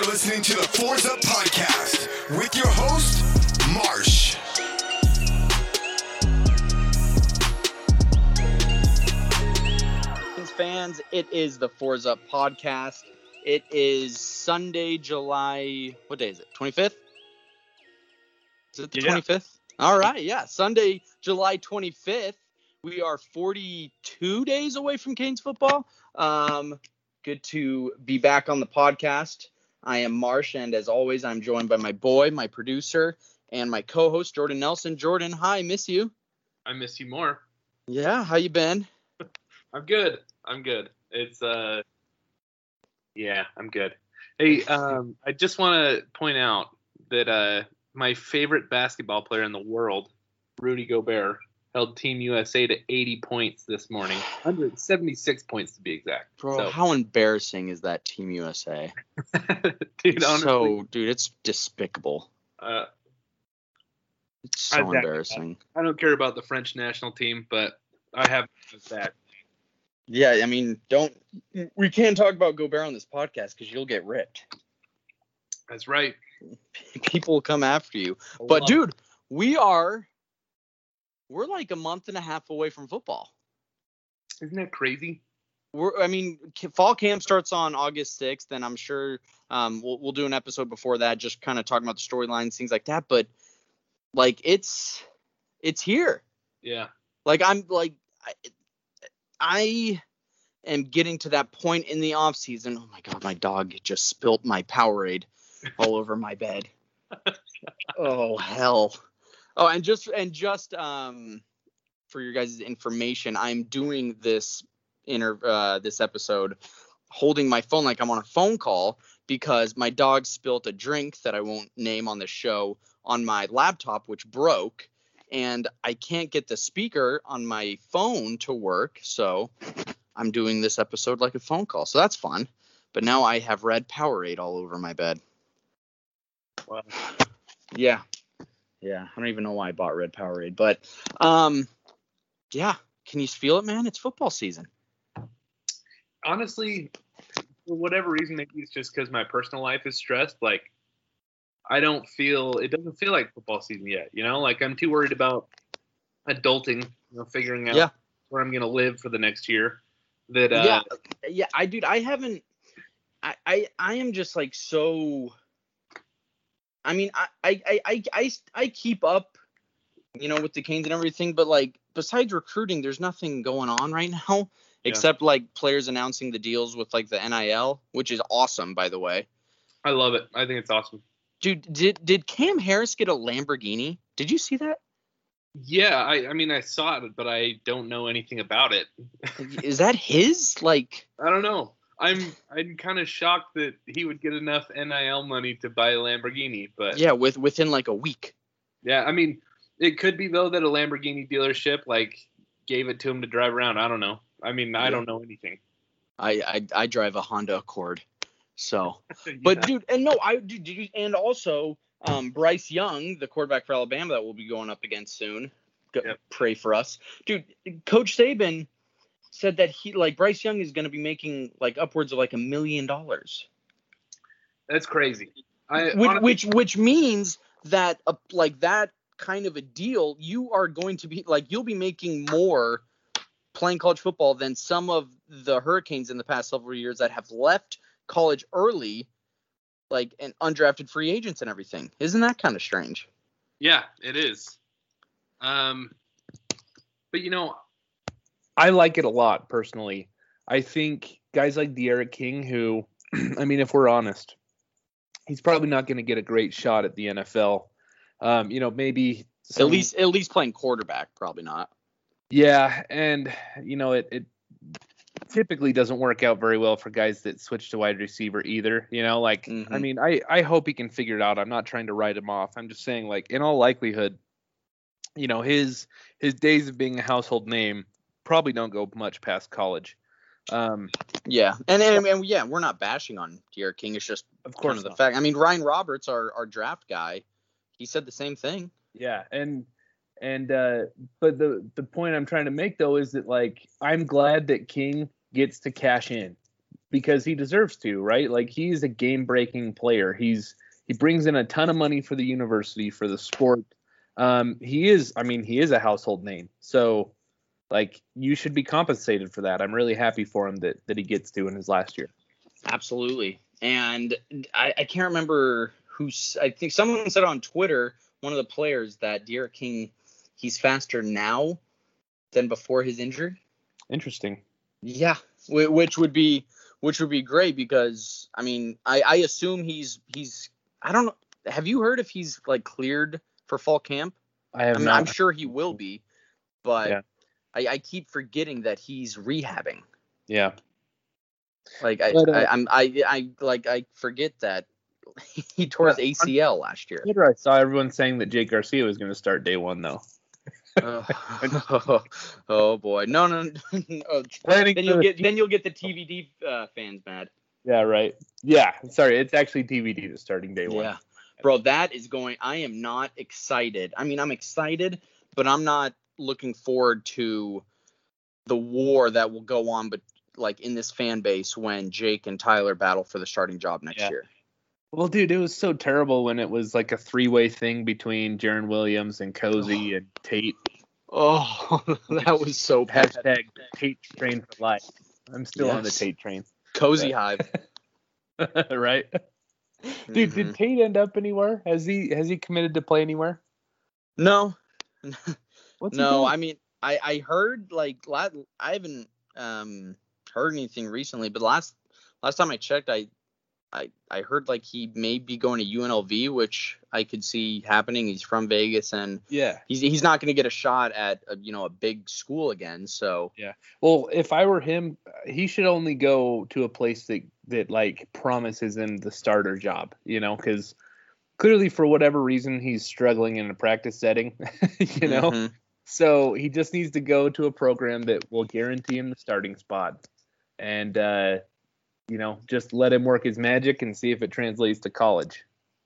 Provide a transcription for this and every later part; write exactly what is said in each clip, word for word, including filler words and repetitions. You're listening to the Forza Podcast with your host, Marsh. Fans, it is the Forza Podcast. It is Sunday, July, what day is it? twenty-fifth? Is it the yeah. twenty-fifth? All right, yeah. Sunday, July twenty-fifth. We are forty-two days away from Canes football. Um, good to be back on the podcast. I am Marsh, and as always, I'm joined by my boy, my producer, and my co-host, Jordan Nelson. Jordan, hi, miss you. I miss you more. Yeah, how you been? I'm good. I'm good. It's, uh, yeah, I'm good. Hey, um, I just want to point out that uh, my favorite basketball player in the world, Rudy Gobert, held Team U S A to eighty points this morning. one hundred seventy-six points to be exact. Bro, so. How embarrassing is that, Team U S A? Dude, honestly. So, dude, it's despicable. Uh, it's so exactly. embarrassing. I don't care about the French national team, but I have that. Yeah, I mean, don't we can't talk about Gobert on this podcast because you'll get ripped. That's right. People will come after you. I but dude, it. we are we're like a month and a half away from football. Isn't that crazy? We're I mean, fall camp starts on August sixth, and I'm sure um, we'll we'll do an episode before that, just kind of talking about the storylines, things like that. But like, it's it's here. Yeah. Like I'm like. I, I am getting to that point in the off season. Oh my God, my dog just spilt my Powerade all over my bed. Oh hell. Oh, and just, and just, um, for your guys' information, I'm doing this inter, uh, this episode holding my phone like I'm on a phone call because my dog spilt a drink that I won't name on the show on my laptop, which broke. And I can't get the speaker on my phone to work, so I'm doing this episode like a phone call. So that's fun. But now I have red Powerade all over my bed. Wow. Yeah. Yeah. I don't even know why I bought red Powerade. But, um, yeah. Can you feel it, man? It's football season. Honestly, for whatever reason, maybe it's just because my personal life is stressed, like, I don't feel, it doesn't feel like football season yet, you know? Like, I'm too worried about adulting, you know, figuring out yeah. where I'm going to live for the next year. That uh, Yeah, yeah. I, dude, I haven't, I, I, I am just, like, so, I mean, I, I, I, I, I keep up, you know, with the Canes and everything, but, like, besides recruiting, there's nothing going on right now yeah. except, like, players announcing the deals with, like, the N I L, which is awesome, by the way. I love it. I think it's awesome. Dude, did did Cam Harris get a Lamborghini? Did you see that? Yeah, I, I mean, I saw it, but I don't know anything about it. Is that his? Like, I don't know. I'm I'm kind of shocked that he would get enough N I L money to buy a Lamborghini, but yeah, with within like a week. Yeah, I mean, it could be though that a Lamborghini dealership like gave it to him to drive around. I don't know. I mean, I yeah. don't know anything. I, I I drive a Honda Accord. So, but yeah. dude, and no, I did you, and also, um, Bryce Young, the quarterback for Alabama that we'll be going up against soon. Go, yep. Pray for us, dude. Coach Saban said that he like Bryce Young is going to be making like upwards of like a million dollars. That's crazy. I, which, honestly, which which means that a, like that kind of a deal, you are going to be like you'll be making more playing college football than some of the Hurricanes in the past several years that have left college early, like, and undrafted free agents and everything. Isn't that kind of strange? Yeah, it is. Um, but, you know, I like it a lot, personally. I think guys like D'Eriq King, who, I mean, if we're honest, he's probably not going to get a great shot at the N F L. Um, you know, maybe... Some, at least at least playing quarterback, probably not. Yeah, and, you know, it... it typically doesn't work out very well for guys that switch to wide receiver either, you know, like, mm-hmm. I mean, I, I hope he can figure it out. I'm not trying to write him off. I'm just saying, like, in all likelihood, you know, his, his days of being a household name probably don't go much past college. Um, yeah. And, and, and yeah, we're not bashing on D'Eriq King. It's just of course the fact, I mean, Ryan Roberts, our, our draft guy, he said the same thing. Yeah. And, And uh, but the the point I'm trying to make though is that like I'm glad that King gets to cash in. because he deserves to, right? Like, he's a game-breaking player. He's he brings in a ton of money for the university, for the sport. Um, he is, I mean, he is a household name. So, like, you should be compensated for that. I'm really happy for him that that he gets to in his last year. Absolutely. And I, I can't remember who, I think someone said on Twitter, one of the players, that D'Eriq King, he's faster now than before his injury. Interesting. Yeah, which would be which would be great because, I mean, I, I assume he's he's I don't know. Have you heard if he's like cleared for fall camp? I have I mean, not. I'm sure he will be, but yeah. I, I keep forgetting that he's rehabbing. Yeah. Like I, but, uh, I I'm I I like I forget that he tore his A C L last year. I saw everyone saying that Jake Garcia was going to start day one though. oh, oh, oh boy! No, no. no. Oh, then you'll get then you'll get the T V D uh, fans mad. Yeah, right. Yeah, sorry. It's actually T V D that's starting day one. Yeah, bro, that is going. I am not excited. I mean, I'm excited, but I'm not looking forward to the war that will go on. But like in this fan base, when Jake and Tyler battle for the starting job next yeah. year. Well, dude, it was so terrible when it was like a three-way thing between Jaren Williams and Cozy and Tate. Oh, that was so bad. Hashtag Tate train for life. I'm still yes. on the Tate train. Cozy hive. Right? Mm-hmm. Dude, did Tate end up anywhere? Has he has he committed to play anywhere? No. What's no, I mean, I, I heard, like, I haven't um, heard anything recently, but last last time I checked, I... I, I heard like he may be going to U N L V, which I could see happening. He's from Vegas, and yeah, he's he's not going to get a shot at a, you know a big school again. So yeah, well, if I were him, he should only go to a place that that like promises him the starter job, you know, because clearly for whatever reason he's struggling in a practice setting, you know. Mm-hmm. So he just needs to go to a program that will guarantee him the starting spot, and. uh You know, just let him work his magic and see if it translates to college.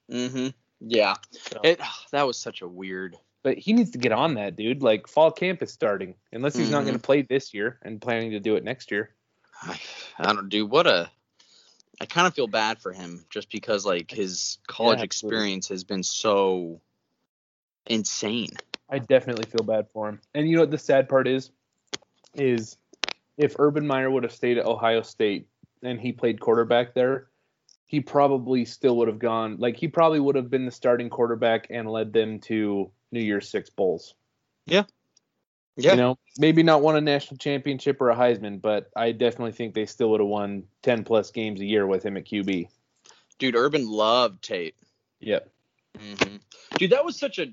Mm-hmm. Yeah. So. It, that was such a weird... But he needs to get on that, dude. Like, fall camp is starting. Unless he's mm-hmm. not going to play this year and planning to do it next year. I, I don't do what a... I kind of feel bad for him just because, like, his college yeah, experience has been so insane. I definitely feel bad for him. And you know what the sad part is? Is if Urban Meyer would have stayed at Ohio State, and he played quarterback there, he probably still would have gone. Like, he probably would have been the starting quarterback and led them to New Year's Six Bowls. Yeah. Yeah. You know, maybe not won a national championship or a Heisman, but I definitely think they still would have won ten-plus games a year with him at Q B. Dude, Urban loved Tate. Yep. Mm-hmm. Dude, that was such a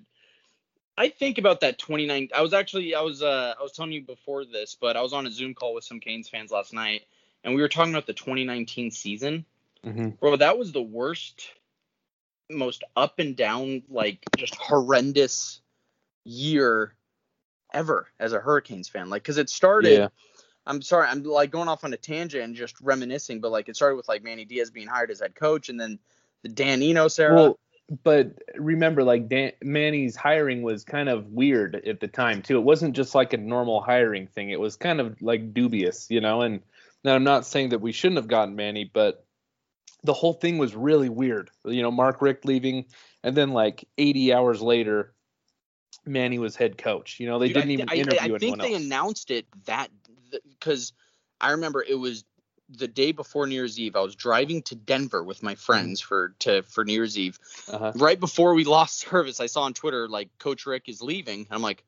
– I think about that twenty-nine – I was actually – I was uh, I was telling you before this, but I was on a Zoom call with some Canes fans last night. And we were talking about the twenty nineteen season. Mm-hmm. Bro, that was the worst, most up and down, like, just horrendous year ever as a Hurricanes fan. Like, because it started, yeah. I'm sorry, I'm, like, going off on a tangent and just reminiscing. But, like, it started with, like, Manny Diaz being hired as head coach and then the Dan Enos era. Well, but remember, like, Dan, Manny's hiring was kind of weird at the time, too. It wasn't just, like, a normal hiring thing. It was kind of, like, dubious, you know, and... Now, I'm not saying that we shouldn't have gotten Manny, but the whole thing was really weird. You know, Mark Richt leaving, and then like eighty hours later, Manny was head coach. You know, they Dude, didn't I, even I, interview I, I anyone else. I think they announced it that because I remember it was the day before New Year's Eve. I was driving to Denver with my friends for to for New Year's Eve. Uh-huh. Right before we lost service, I saw on Twitter, like, Coach Rick is leaving. And I'm like,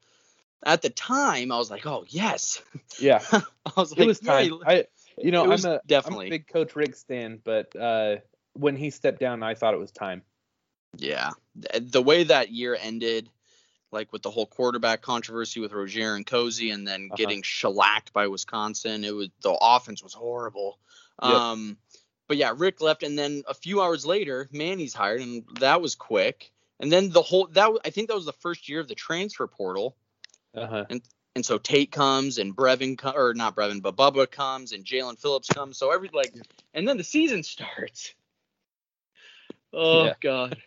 at the time, I was like, oh, yes. Yeah. I was like, it was time. Yeah, I, You know, I'm a, definitely. I'm a big Coach Rick stan, but uh, when he stepped down, I thought it was time. Yeah. The way that year ended, like with the whole quarterback controversy with Rozier and Cozy and then uh-huh. getting shellacked by Wisconsin, it was the offense was horrible. Yep. Um, but, yeah, Rick left, and then a few hours later, Manny's hired, and that was quick. And then the whole – that I think that was the first year of the transfer portal. Uh-huh. And – And so Tate comes and Brevin co- or not Brevin, but Bubba comes and Jalen Phillips comes. So every like, and then the season starts. Oh yeah. God,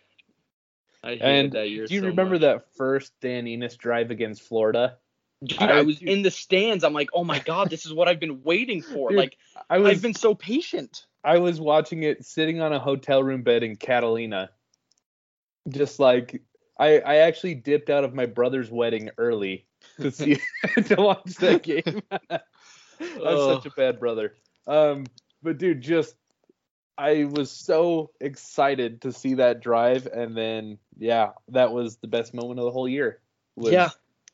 I hated and that year. Do you so remember much. that first Dan Enos drive against Florida? Dude, I, I was dude. in the stands. I'm like, oh my God, this is what I've been waiting for. Dude, like, I was, I've been so patient. I was watching it sitting on a hotel room bed in Catalina. Just like, I, I actually dipped out of my brother's wedding early to see to watch that game. I was oh. such a bad brother. Um, but dude, just I was so excited to see that drive, and then yeah, that was the best moment of the whole year. Yeah.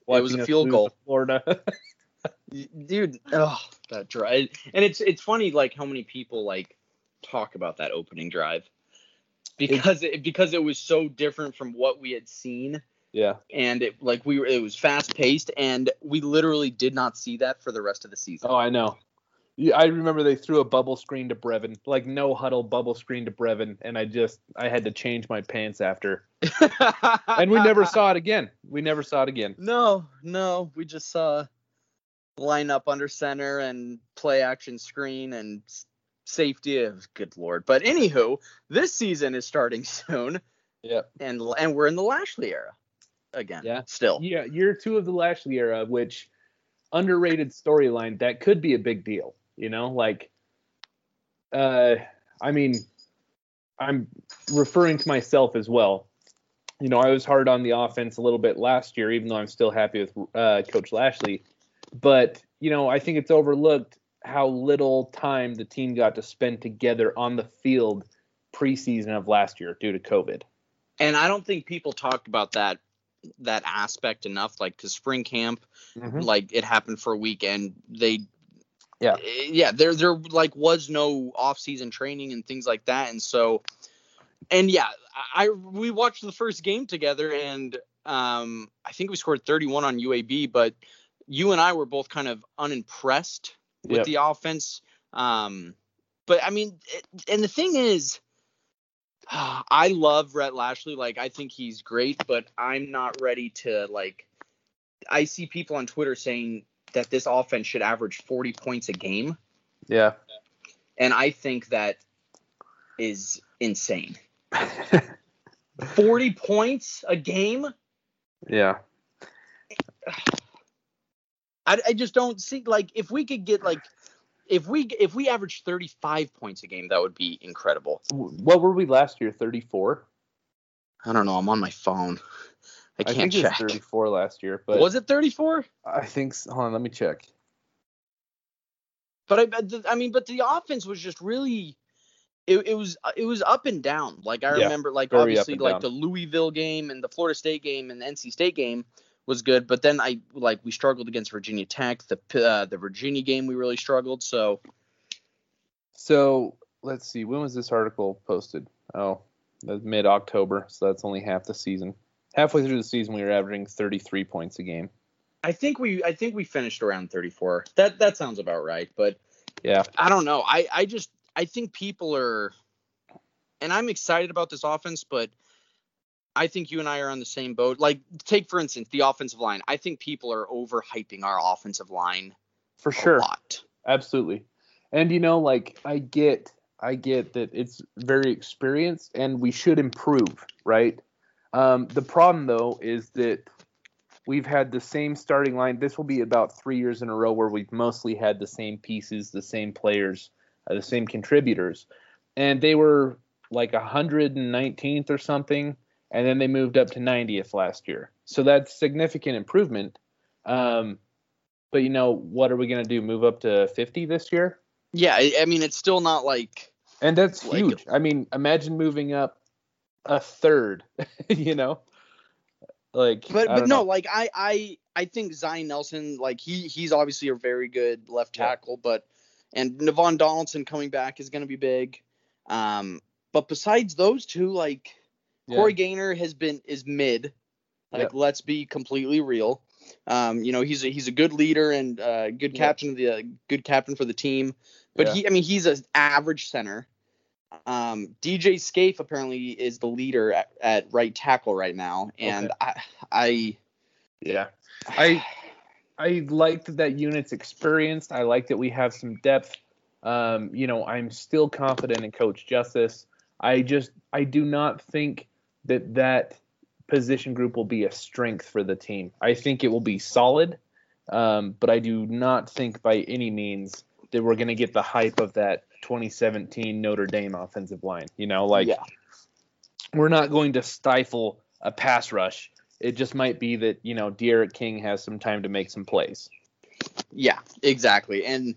It was a field goal, Florida. Dude, oh, that drive. And it's it's funny, like, how many people, like, talk about that opening drive because it, it because it was so different from what we had seen. Yeah. And it like we were, it was fast paced, and we literally did not see that for the rest of the season. Oh, I know. Yeah, I remember they threw a bubble screen to Brevin, like no huddle bubble screen to Brevin, and I just I had to change my pants after. And we never saw it again. We never saw it again. No, no, we just saw line up under center and play action screen and safety. Good Lord. But anywho, this season is starting soon. Yeah. And and we're in the Lashlee era again. Yeah. Still. Yeah, year two of the Lashlee era, which underrated storyline that could be a big deal. You know, like, uh, I mean, I'm referring to myself as well. You know, I was hard on the offense a little bit last year, even though I'm still happy with uh, Coach Lashlee. But, you know, I think it's overlooked how little time the team got to spend together on the field preseason of last year due to COVID. And I don't think people talked about that that aspect enough, like, because spring camp, mm-hmm. like, it happened for a week, and they – Yeah, yeah. There, there like was no off-season training and things like that, and so, and yeah, I we watched the first game together, and um, I think we scored thirty-one on U A B, but you and I were both kind of unimpressed with yep. the offense. Um, but I mean, it, and the thing is, uh, I love Rhett Lashlee. Like, I think he's great, but I'm not ready to like. I see people on Twitter saying that this offense should average forty points a game. Yeah. And I think that is insane. forty points a game? Yeah. I, I just don't see, like, if we could get, like, if we if we averaged thirty-five points a game, that would be incredible. What were we last year, thirty-four? I don't know. I'm on my phone. I can't I think check. It was thirty-four last year, but was it thirty-four? I think. So. Hold on, let me check. But I, I mean, but the offense was just really, it, it was, it was up and down. Like I yeah, remember, like obviously, like down. The Louisville game and the Florida State game and the N C State game was good, but then I like we struggled against Virginia Tech. The uh, the Virginia game we really struggled. So, so let's see, when was this article posted? Oh, that's mid-October, so that's only half the season. Halfway through the season, we were averaging thirty-three points a game. I think we, I think we finished around thirty-four. That that sounds about right, but yeah, I don't know. I, I just, I think people are, and I'm excited about this offense, but I think you and I are on the same boat. Like, take for instance the offensive line. I think people are overhyping our offensive line for sure. A lot. Absolutely, and you know, like I get, I get that it's very experienced, and we should improve, right? Um, the problem, though, is that we've had the same starting line. This will be about three years in a row where we've mostly had the same pieces, the same players, uh, the same contributors. And they were like one hundred nineteenth or something, and then they moved up to ninetieth last year. So that's significant improvement. Um, but, you know, what are we going to do, move up to fifty this year? Yeah, I mean, it's still not like... And that's like huge. A- I mean, imagine moving up a third, you know, like, but, but no, know. like I, I, I think Zion Nelson, like he, he's obviously a very good left tackle, yeah. but, and Nevon Donaldson coming back is going to be big. Um, but besides those two, like yeah. Corey Gaynor has been, is mid, like, yeah. let's be completely real. Um, you know, he's a, he's a good leader and uh good yeah. captain of the, uh, good captain for the team, but yeah. he, I mean, he's an average center. Um, D J Scaife apparently is the leader at, at right tackle right now, and okay. I, I, yeah, I, I liked that, that unit's experienced. I like that we have some depth. Um, you know, I'm still confident in Coach Justice. I just, I do not think that that position group will be a strength for the team. I think it will be solid. Um, but I do not think by any means that we're going to get the hype of that twenty seventeen Notre Dame offensive line. You know, like yeah. we're not going to stifle a pass rush. It just might be that, you know, D'Eriq King has some time to make some plays. Yeah, exactly. And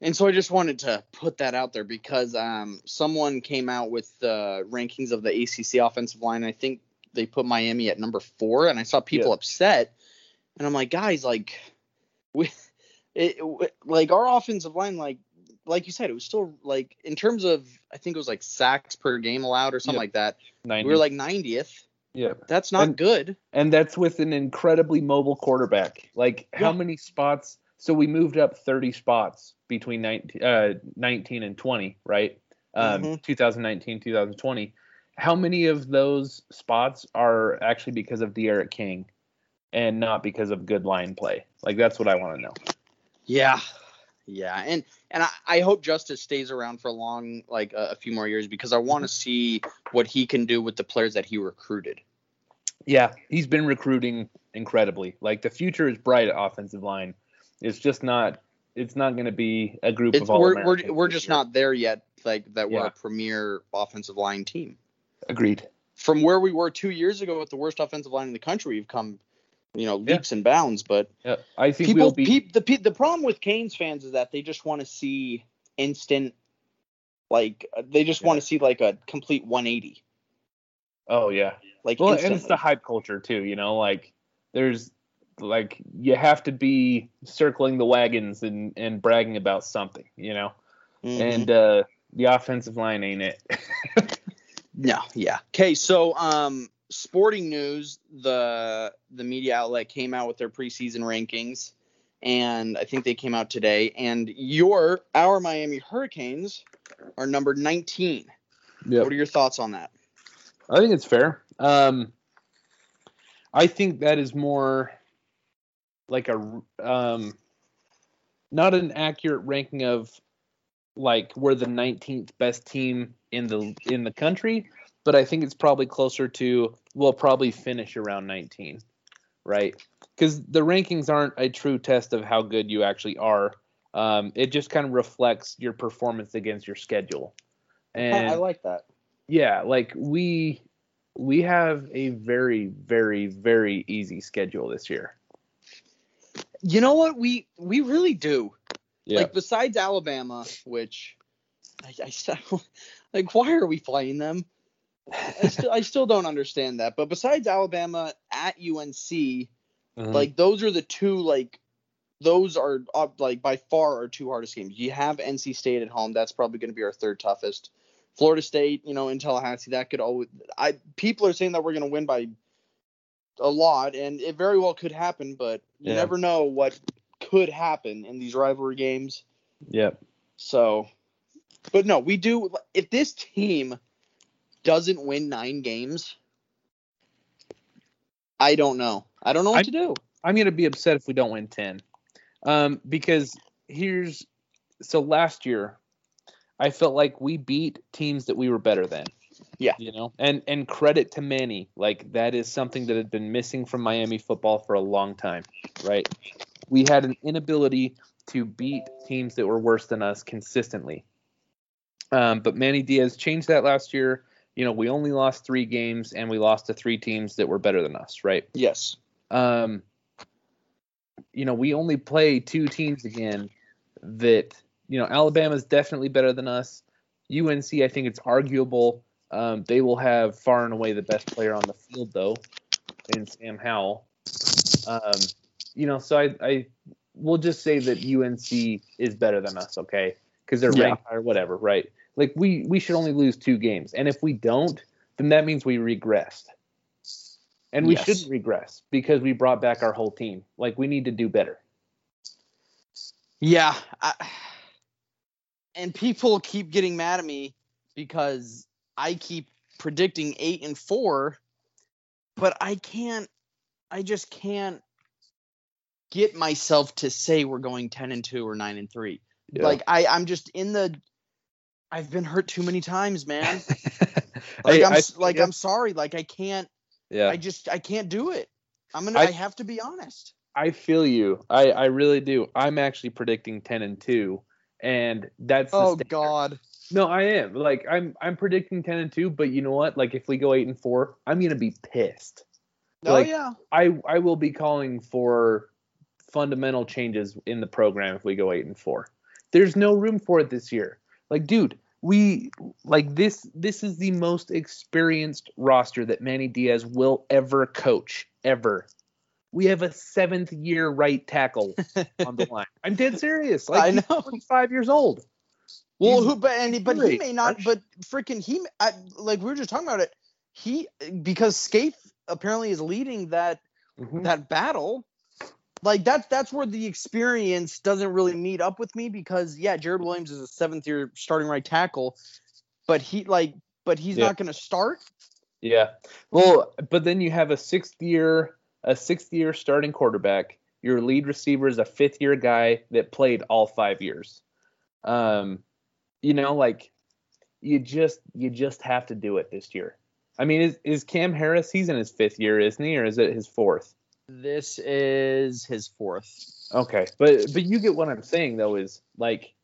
and so I just wanted to put that out there because um, someone came out with the rankings of the A C C offensive line. I think they put Miami at number four, and I saw people yeah. upset. And I'm like, guys, like, we, it, like our offensive line, like, like you said, it was still like in terms of, I think it was like sacks per game allowed or something yep. like that. ninety We were like ninetieth. Yeah, that's not and, good. And that's with an incredibly mobile quarterback. Like yeah. how many spots? So we moved up thirty spots between nineteen, uh, nineteen and twenty, right? Um, mm-hmm. twenty nineteen, twenty twenty. How many of those spots are actually because of D'Eriq King? And not because of good line play. Like, that's what I want to know. Yeah. Yeah. And and I, I hope Justice stays around for long, like uh, a few more years, because I want to see what he can do with the players that he recruited. Yeah. He's been recruiting incredibly. Like, the future is bright at offensive line. It's just not, it's not going to be a group it's, of all we're, we're We're just year. not there yet, like, that we're yeah. a premier offensive line team. Agreed. From where we were two years ago with the worst offensive line in the country, we've come you know, leaps yeah. and bounds, but yeah. I think people, we'll be... pe- the pe- the problem with Canes fans is that they just want to see instant, like they just yeah. want to see like a complete one eighty. Oh yeah. Like, well, instantly. And it's the hype culture too, you know, like there's like, you have to be circling the wagons and, and bragging about something, you know, mm-hmm. and uh, the offensive line ain't it. No. Yeah. Okay. So, um, sporting news, the the media outlet came out with their preseason rankings, and I think they came out today, and your our Miami Hurricanes are number nineteen. Yep. What are your thoughts on that? I think it's fair. Um, I think that is more like a um, not an accurate ranking of like we're the nineteenth best team in the in the country. But I think it's probably closer to, we'll probably finish around nineteen, right? Because the rankings aren't a true test of how good you actually are. Um, it just kind of reflects your performance against your schedule. And I like that. Yeah, like we we have a very, very, very easy schedule this year. You know what? We, we really do. Yeah. Like, besides Alabama, which I, I still, like, why are we playing them? I, still, I still don't understand that. But besides Alabama, at U N C, mm-hmm. like those are the two, like those are uh, like by far our two hardest games. You have N C State at home. That's probably going to be our third toughest. Florida State, you know, in Tallahassee, that could always I people are saying that we're going to win by a lot. And it very well could happen. But you yeah. never know what could happen in these rivalry games. Yeah. So, but no, we do. If this team doesn't win nine games, I don't know. I don't know what I'm, to do. I'm going to be upset if we don't win ten. Um, because here's – so last year I felt like we beat teams that we were better than. Yeah. You know, and, and credit to Manny. Like, that is something that had been missing from Miami football for a long time, right? We had an inability to beat teams that were worse than us consistently. Um, but Manny Diaz changed that last year. You know, we only lost three games, and we lost to three teams that were better than us, right? Yes. Um, you know, we only play two teams again that, you know, Alabama's definitely better than us. U N C, I think it's arguable. Um, they will have far and away the best player on the field, though, in Sam Howell. Um, you know, so I, I will just say that U N C is better than us, okay? Because they're yeah. ranked or whatever, right? Like, we, we should only lose two games. And if we don't, then that means we regressed. And we yes. shouldn't regress because we brought back our whole team. Like, we need to do better. Yeah. I, and people keep getting mad at me because I keep predicting eight and four. But I can't – I just can't get myself to say we're going ten and two or nine and three. Yeah. Like, I, I'm just in the – I've been hurt too many times, man. Like, I, I'm, I, like yeah. I'm sorry. Like, I can't. Yeah. I just I can't do it. I'm gonna. I, I have to be honest. I feel you. I, I really do. I'm actually predicting ten and two, and that's the oh standard. God. No, I am. Like I'm I'm predicting ten and two, but you know what? Like if we go eight and four, I'm going to be pissed. Oh like, yeah. I I will be calling for fundamental changes in the program if we go eight and four. There's no room for it this year. Like dude, we like this this is the most experienced roster that Manny Diaz will ever coach ever. We have a seventh year right tackle on the line. I'm dead serious. Like I know. He's twenty-five years old. Well, he's who? But and, but he may not. But freaking he, I, like we were just talking about it. He because Scaife apparently is leading that mm-hmm. that battle. Like that's that's where the experience doesn't really meet up with me because yeah, Jared Williams is a seventh year starting right tackle, but he like but he's yeah. not going to start. Yeah. Well, but then you have a sixth year. A sixth year starting quarterback. Your lead receiver is a fifth year guy that played all five years. Um, you know, like you just you just have to do it this year. I mean, is is Cam Harris? He's in his fifth year, isn't he, or is it his fourth? This is his fourth. Okay, but but you get what I'm saying though is like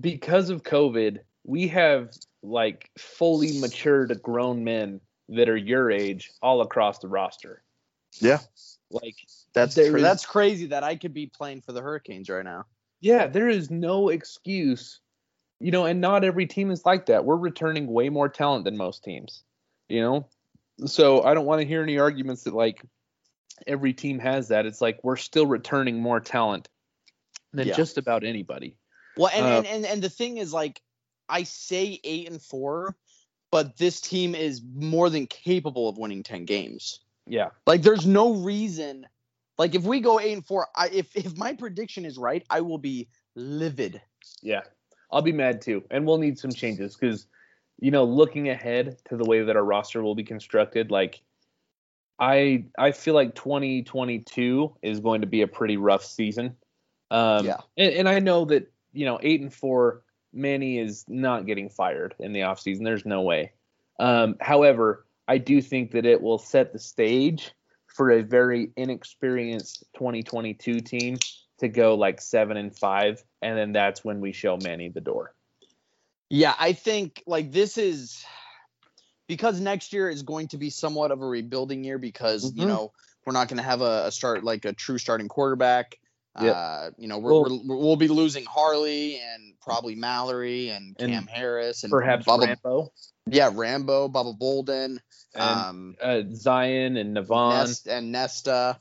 because of COVID, we have like fully matured grown men that are your age all across the roster. Yeah, like that's there, cra- that's crazy that I could be playing for the Hurricanes right now. Yeah, there is no excuse, you know, and not every team is like that. We're returning way more talent than most teams, you know, so I don't want to hear any arguments that like every team has that. It's like we're still returning more talent than yeah. just about anybody. Well, and, uh, and and and the thing is, like, I say eight and four, but this team is more than capable of winning ten games. Yeah, like there's no reason. Like if we go eight and four, I, if if my prediction is right, I will be livid. Yeah, I'll be mad too, and we'll need some changes because, you know, looking ahead to the way that our roster will be constructed, like I I feel like twenty twenty-two is going to be a pretty rough season. Um, yeah, and, and I know that you know eight and four, Manny is not getting fired in the offseason. There's no way. Um, however. I do think that it will set the stage for a very inexperienced twenty twenty-two team to go like seven and five. And then that's when we show Manny the door. Yeah, I think like this is because next year is going to be somewhat of a rebuilding year because, mm-hmm. you know, we're not going to have a, a start like a true starting quarterback. Yep. Uh, you know, we're, well, we're, we'll be losing Harley and probably Mallory and Cam and Harris and perhaps Bubba, Rambo. Yeah, Rambo, Bubba Bolden, and, um, uh, Zion and Navon Nest, and Nesta.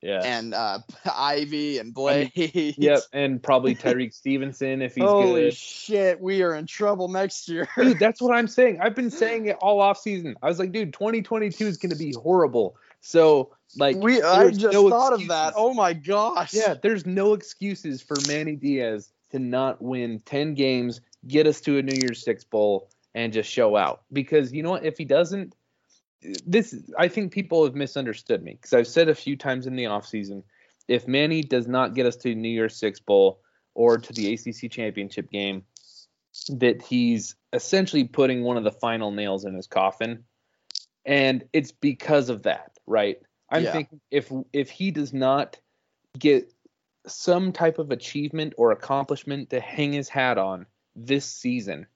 Yeah, and uh, Ivy and Blake. I mean, yep, and probably Tyrique Stevenson if he's Holy good. Shit, we are in trouble next year. Dude, that's what I'm saying. I've been saying it all off season. I was like, dude, twenty twenty-two is going to be horrible. So. Like we, I just no thought excuses. Of that. Oh my gosh! Yeah, there's no excuses for Manny Diaz to not win ten games, get us to a New Year's Six bowl, and just show out. Because you know what? If he doesn't, this I think people have misunderstood me because I've said a few times in the offseason, if Manny does not get us to New Year's Six bowl or to the A C C championship game, that he's essentially putting one of the final nails in his coffin, and it's because of that, right? I'm yeah. thinking if if he does not get some type of achievement or accomplishment to hang his hat on this season,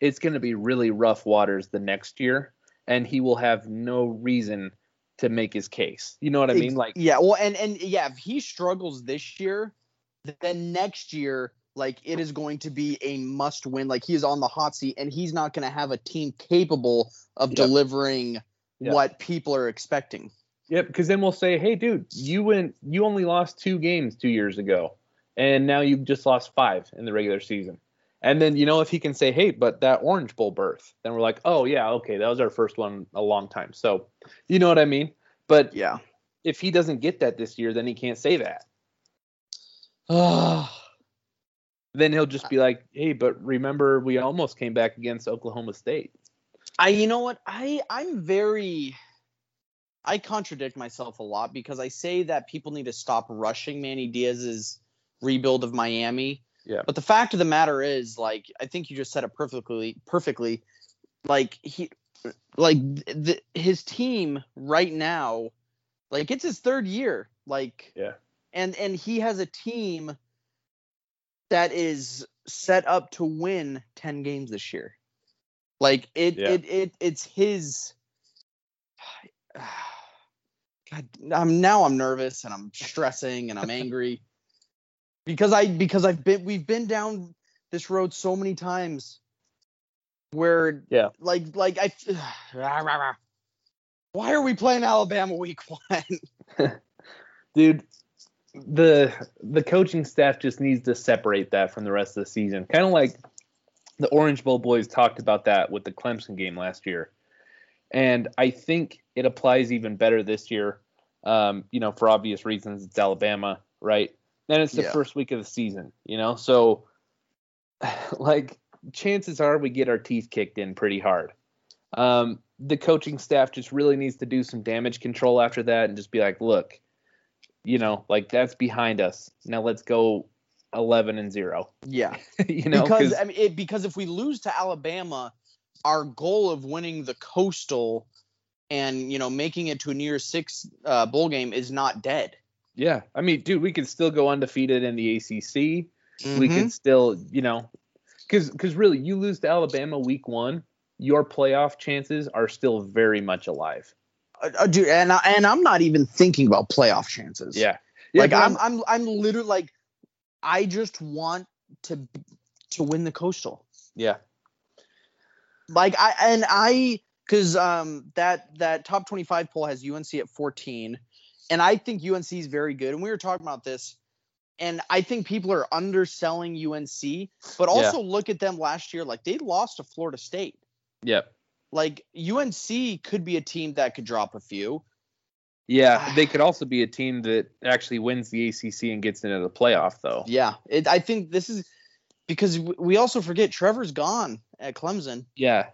it's going to be really rough waters the next year, and he will have no reason to make his case. You know what I mean? Like yeah, well, and and yeah, if he struggles this year, then next year, like it is going to be a must win. Like he is on the hot seat, and he's not going to have a team capable of yep. delivering yep. what people are expecting. Yep, because then we'll say, hey, dude, you went, you only lost two games two years ago, and now you've just lost five in the regular season. And then, you know, if he can say, hey, but that Orange Bowl berth, then we're like, oh, yeah, okay, that was our first one a long time. So, you know what I mean? But yeah, if he doesn't get that this year, then he can't say that. Then he'll just be like, hey, but remember, we almost came back against Oklahoma State. I, you know what? I, I'm very... I contradict myself a lot because I say that people need to stop rushing Manny Diaz's rebuild of Miami. Yeah. But the fact of the matter is, like, I think you just said it perfectly, perfectly. Like he, like th- his team right now Like, it's his third year. Like, yeah. And and he has a team that is set up to win ten games this year. Like it, yeah. it, it, it's his. God, I'm now I'm nervous and I'm stressing and I'm angry because I because I've been we've been down this road so many times where yeah like like I rah, rah, rah. Why are we playing Alabama week one, dude? The the coaching staff just needs to separate that from the rest of the season. Kind of like the Orange Bowl boys talked about that with the Clemson game last year. And I think it applies even better this year, um, you know, for obvious reasons. It's Alabama, right? And it's the yeah. first week of the season, you know? So, like, chances are we get our teeth kicked in pretty hard. Um, the coaching staff just really needs to do some damage control after that and just be like, look, you know, like, that's behind us. Now let's go eleven and zero. Yeah. You know, because I mean, it, because if we lose to Alabama, our goal of winning the Coastal and, you know, making it to a New Year's Six uh, bowl game is not dead. Yeah. I mean, dude, we could still go undefeated in the A C C. Mm-hmm. We could still, you know, because because really, you lose to Alabama week one, your playoff chances are still very much alive. Uh, dude, and I, and I'm not even thinking about playoff chances. Yeah, yeah like I'm, I'm, I'm literally like, I just want to to win the Coastal. Yeah. Like I and I, because um that that top twenty-five poll has U N C at fourteen, and I think U N C is very good. And we were talking about this, and I think people are underselling U N C, but also yeah. look at them last year. Like they lost to Florida State. Yep. Like, U N C could be a team that could drop a few. Yeah, they could also be a team that actually wins the A C C and gets into the playoff, though. Yeah, it, I think this is – because we also forget Trevor's gone at Clemson. Yeah.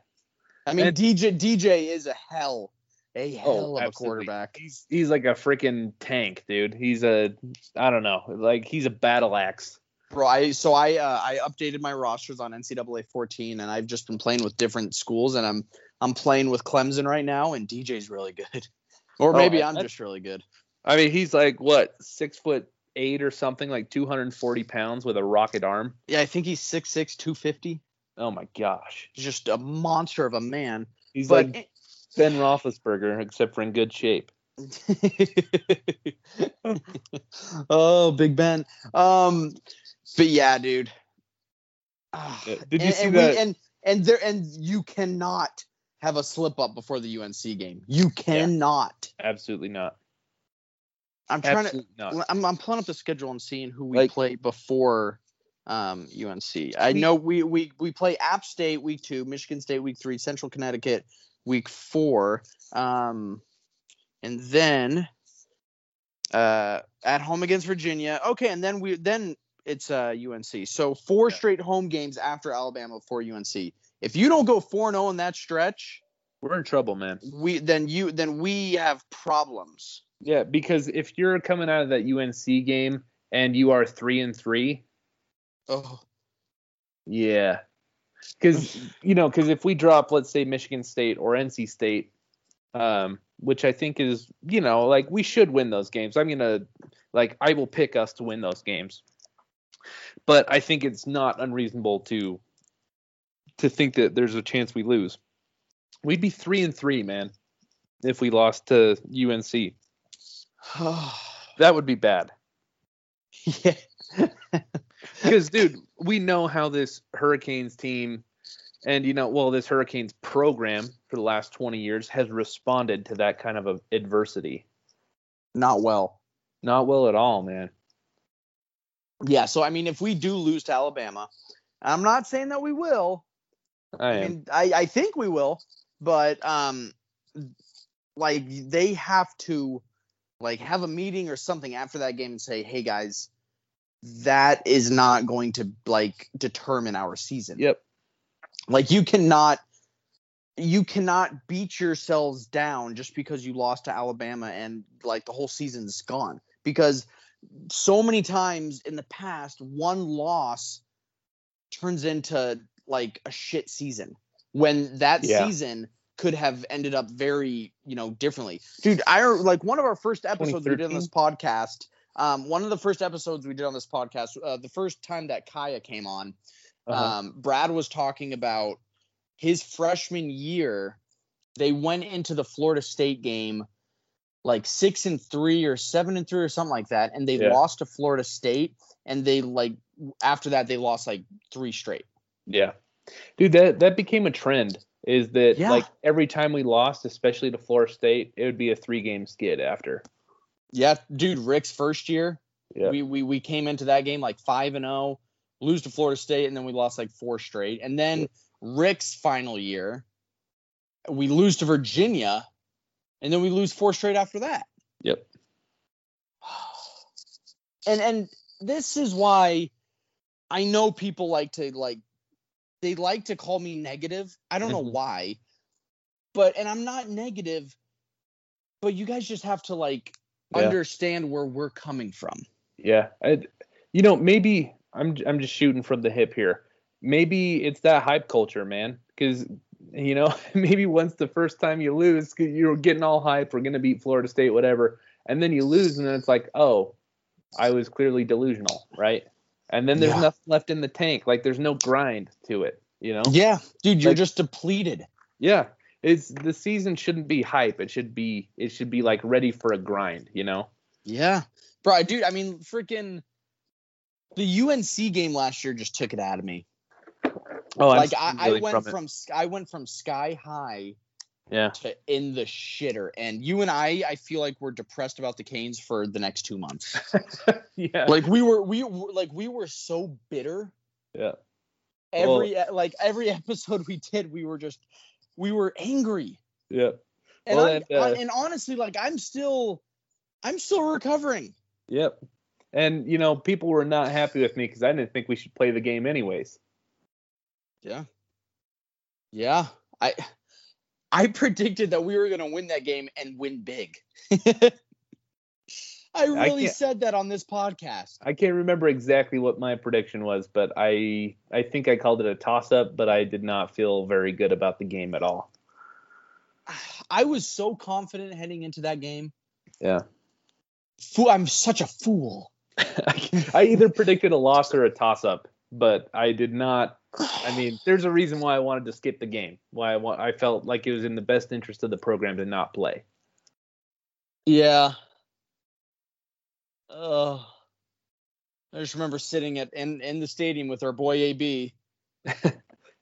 I mean, and D J D J is a hell, a hell oh, of a absolutely. quarterback. He's, he's like a freaking tank, dude. He's a – I don't know. Like, he's a battle axe. Bro, I so I uh, I updated my rosters on N C double A fourteen, and I've just been playing with different schools, and I'm I'm playing with Clemson right now, and D J's really good, or maybe oh, I'm just really good. I mean, he's like what six foot eight or something, like two hundred forty pounds with a rocket arm. Yeah, I think he's six six, two fifty. Oh my gosh, just a monster of a man. He's but, like Ben Roethlisberger, except for in good shape. Oh, Big Ben. Um. But yeah, dude. Uh, Did you and, see and that? We, and and there and you cannot have a slip up before the U N C game. You cannot. Yeah, absolutely not. I'm trying absolutely to. Not. I'm I'm pulling up the schedule and seeing who we like, play before um, U N C. I know we, we we play App State week two, Michigan State week three, Central Connecticut week four, um, and then uh, at home against Virginia. Okay, and then we then. It's uh, U N C. So four yeah. straight home games after Alabama for U N C. If you don't go four and oh in that stretch, we're in trouble, man. We then you then we have problems. Yeah, because if you're coming out of that U N C game and you are three and three, oh. Yeah. Cuz you know, cuz if we drop, let's say, Michigan State or N C State, um which I think is, you know, like we should win those games. I'm going to like I will pick us to win those games. But I think it's not unreasonable to to think that there's a chance we lose. We'd be three and three, man, if we lost to U N C. That would be bad. Yeah. Because, dude, we know how this Hurricanes team and, you know, well, this Hurricanes program for the last twenty years has responded to that kind of a adversity. Not well. Not well at all, man. Yeah, so, I mean, if we do lose to Alabama, I'm not saying that we will. I am. I mean, I, I think we will, but, um, like, they have to, like, have a meeting or something after that game and say, hey, guys, that is not going to, like, determine our season. Yep. Like, you cannot you cannot beat yourselves down just because you lost to Alabama and, like, the whole season's gone. Because so many times in the past, one loss turns into like a shit season when that yeah. season could have ended up very, you know, differently. Dude, I like one of our first episodes we did on this podcast. Um, one of the first episodes we did on this podcast, uh, the first time that Kaya came on, uh-huh. um, Brad was talking about his freshman year. They went into the Florida State game like six and three or seven and three or something like that. And they yeah. lost to Florida State. And they like after that, they lost like three straight. Yeah, dude, that, that became a trend. Is that yeah. like every time we lost, especially to Florida State, it would be a three game skid after. Yeah, dude, Rick's first year, yeah. we, we we came into that game like five and zero, lose to Florida State, and then we lost like four straight. And then Rick's final year, we lose to Virginia, and then we lose four straight after that. Yep. And and this is why I know people like to like they like to call me negative. I don't know why, but and I'm not negative, but you guys just have to like. Yeah. Understand where we're coming from. Yeah, I, you know, maybe I'm I'm just shooting from the hip here. Maybe it's that hype culture, man. Because you know, maybe once the first time you lose, you're getting all hype. We're gonna beat Florida State, whatever, and then you lose, and then it's like, oh, I was clearly delusional, right? And then there's yeah. nothing left in the tank. Like there's no grind to it, you know? Yeah, dude, you're like, just depleted. Yeah. It's the season shouldn't be hype. It should be it should be like ready for a grind, you know? Yeah. Bro, dude, I mean, freaking the U N C game last year just took it out of me. Oh, like I'm I, I went from, from I went from sky high yeah. to in the shitter. And you and I, I feel like we're depressed about the Canes for the next two months. yeah. Like we were we like we were so bitter. Yeah. Every well, like every episode we did, we were just we were angry. Yeah. And, well, and, uh, and honestly, like I'm still, I'm still recovering. Yep. And you know, people were not happy with me because I didn't think we should play the game anyways. Yeah. Yeah. I, I predicted that we were going to win that game and win big. I really I said that on this podcast. I can't remember exactly what my prediction was, but I I think I called it a toss-up, but I did not feel very good about the game at all. I was so confident heading into that game. Yeah. Fool, I'm such a fool. I either predicted a loss or a toss-up, but I did not. I mean, there's a reason why I wanted to skip the game, why I, wa- I felt like it was in the best interest of the program to not play. Yeah. Oh, I just remember sitting at in, in the stadium with our boy A B.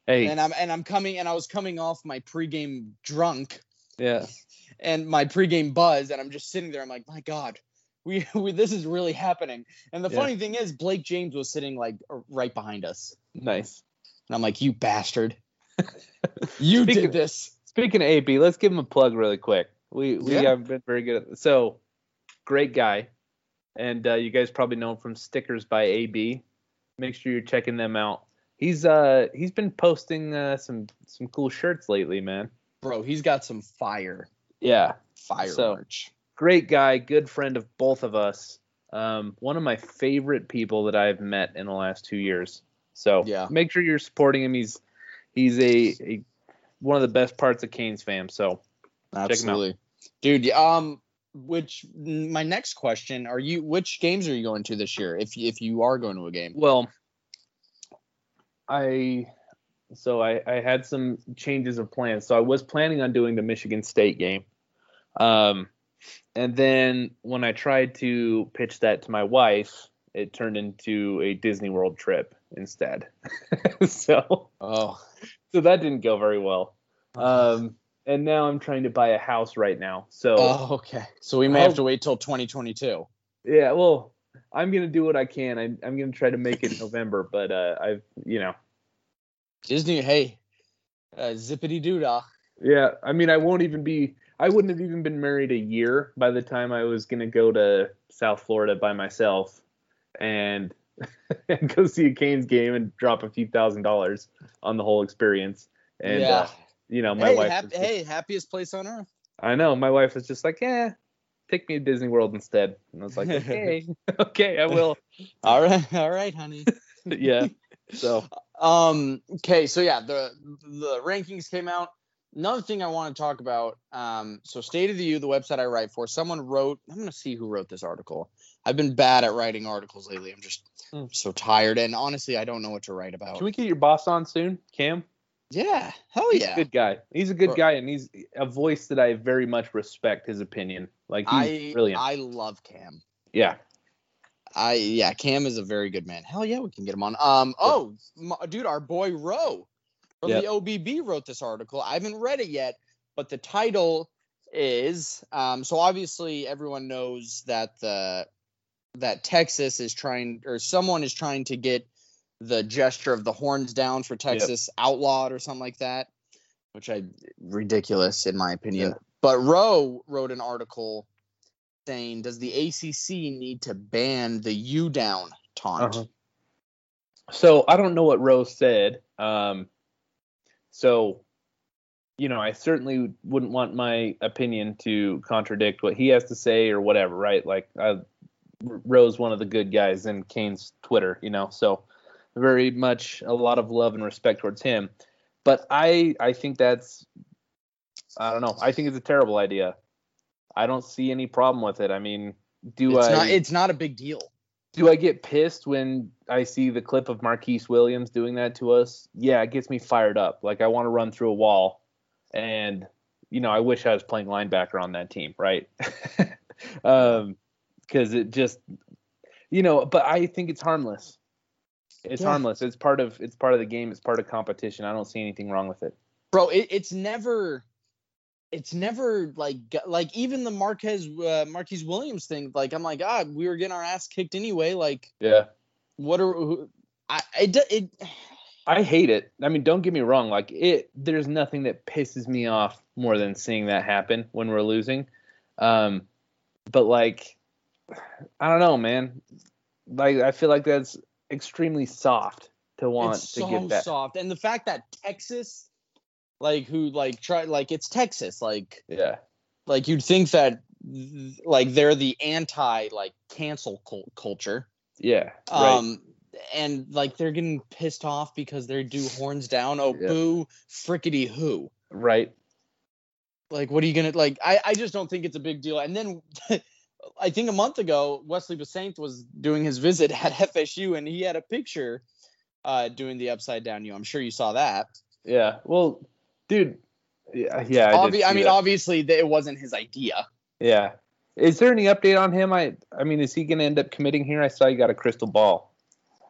hey, and I'm and I'm coming and I was coming off my pregame drunk. Yeah, and my pregame buzz, and I'm just sitting there. I'm like, my God, we, we this is really happening. And the yeah. funny thing is, Blake James was sitting like right behind us. Nice. And I'm like, you bastard, you speaking, did this. Speaking of A B, let's give him a plug really quick. We we yeah. haven't been very good at this. So great guy. And uh, you guys probably know him from Stickers by A B. Make sure you're checking them out. He's uh he's been posting uh, some some cool shirts lately, man. Bro, he's got some fire. Yeah, fire so, merch. Great guy, good friend of both of us. Um, one of my favorite people that I've met in the last two years. So yeah. make sure you're supporting him. He's he's a, a one of the best parts of Canes fam. So absolutely, check him out. Dude. Um. Which my next question are you? Which games are you going to this year? If if you are going to a game, well, I so I, I had some changes of plans. So I was planning on doing the Michigan State game, um, and then when I tried to pitch that to my wife, it turned into a Disney World trip instead. so oh, so that didn't go very well. Um. And now I'm trying to buy a house right now. So oh, okay. So we may have to wait till twenty twenty-two. Yeah, well, I'm gonna do what I can. I, I'm gonna try to make it in November, but uh, I've you know, Disney. Hey, uh, zippity doodah. Yeah, I mean, I won't even be. I wouldn't have even been married a year by the time I was gonna go to South Florida by myself, and and go see a Canes game and drop a few thousand dollars on the whole experience. And, yeah. Uh, You know, my hey, wife. Hap- just, hey, happiest place on earth. I know. My wife was just like, "Yeah, take me to Disney World instead." And I was like, "Okay, okay, I will." all right, all right, honey. yeah. So. Um. Okay. So yeah, the the rankings came out. Another thing I want to talk about, um, so State of the U, the website I write for, someone wrote, I'm going to see who wrote this article. I've been bad at writing articles lately. I'm just mm. so tired. And honestly, I don't know what to write about. Can we get your boss on soon, Cam? Yeah. Hell yeah. He's a good guy. He's a good Bro. guy, and he's a voice that I very much respect his opinion. Like, he's I, brilliant. I love Cam. Yeah. I Yeah, Cam is a very good man. Hell yeah, we can get him on. Um. Oh, my, dude, our boy Roe. From yep. the O B B wrote this article. I haven't read it yet, but the title is um, so obviously everyone knows that the that Texas is trying, or someone is trying to get the gesture of the horns down for Texas yep. outlawed or something like that, which I ridiculous in my opinion. Yep. But Roe wrote an article saying, "Does the A C C need to ban the U down taunt?" Uh-huh. So I don't know what Roe said. Um, So, you know, I certainly wouldn't want my opinion to contradict what he has to say or whatever, right? Like, I, Roe's one of the good guys in Canes Twitter, you know, so very much a lot of love and respect towards him. But I, I think that's, I don't know, I think it's a terrible idea. I don't see any problem with it. I mean, do it's I? Not, it's not a big deal. Do I get pissed when I see the clip of Marquise Williams doing that to us? Yeah, it gets me fired up. Like, I want to run through a wall. And, you know, I wish I was playing linebacker on that team, right? um, because it just, you know, but I think it's harmless. It's yeah. harmless. It's part of it's part of the game. It's part of competition. I don't see anything wrong with it. Bro, it, it's never It's never like like even the Marquez uh, Marquise Williams thing. Like, I'm like, ah, we were getting our ass kicked anyway. Like, yeah, what are who, I it, it? I hate it. I mean, don't get me wrong. Like, it, there's nothing that pisses me off more than seeing that happen when we're losing. Um, but like, I don't know, man. Like, I feel like that's extremely soft to want it's to so get that soft, and the fact that Texas. Like, who, like, try, like, it's Texas, like, yeah, like, you'd think that, like, they're the anti, like, cancel cult- culture. Yeah. Um, right. And, like, they're getting pissed off because they do horns down. Oh, yeah. Boo, frickety who. Right. Like, what are you going to, like, I, I just don't think it's a big deal. And then I think a month ago, Wesley Bassaint was doing his visit at F S U, and he had a picture uh, doing the upside down U. I'm sure you saw that. Yeah. Well. Dude, yeah, yeah. I, Obvi- I mean, that. obviously, it wasn't his idea. Yeah. Is there any update on him? I, I mean, is he going to end up committing here? I saw you got a crystal ball.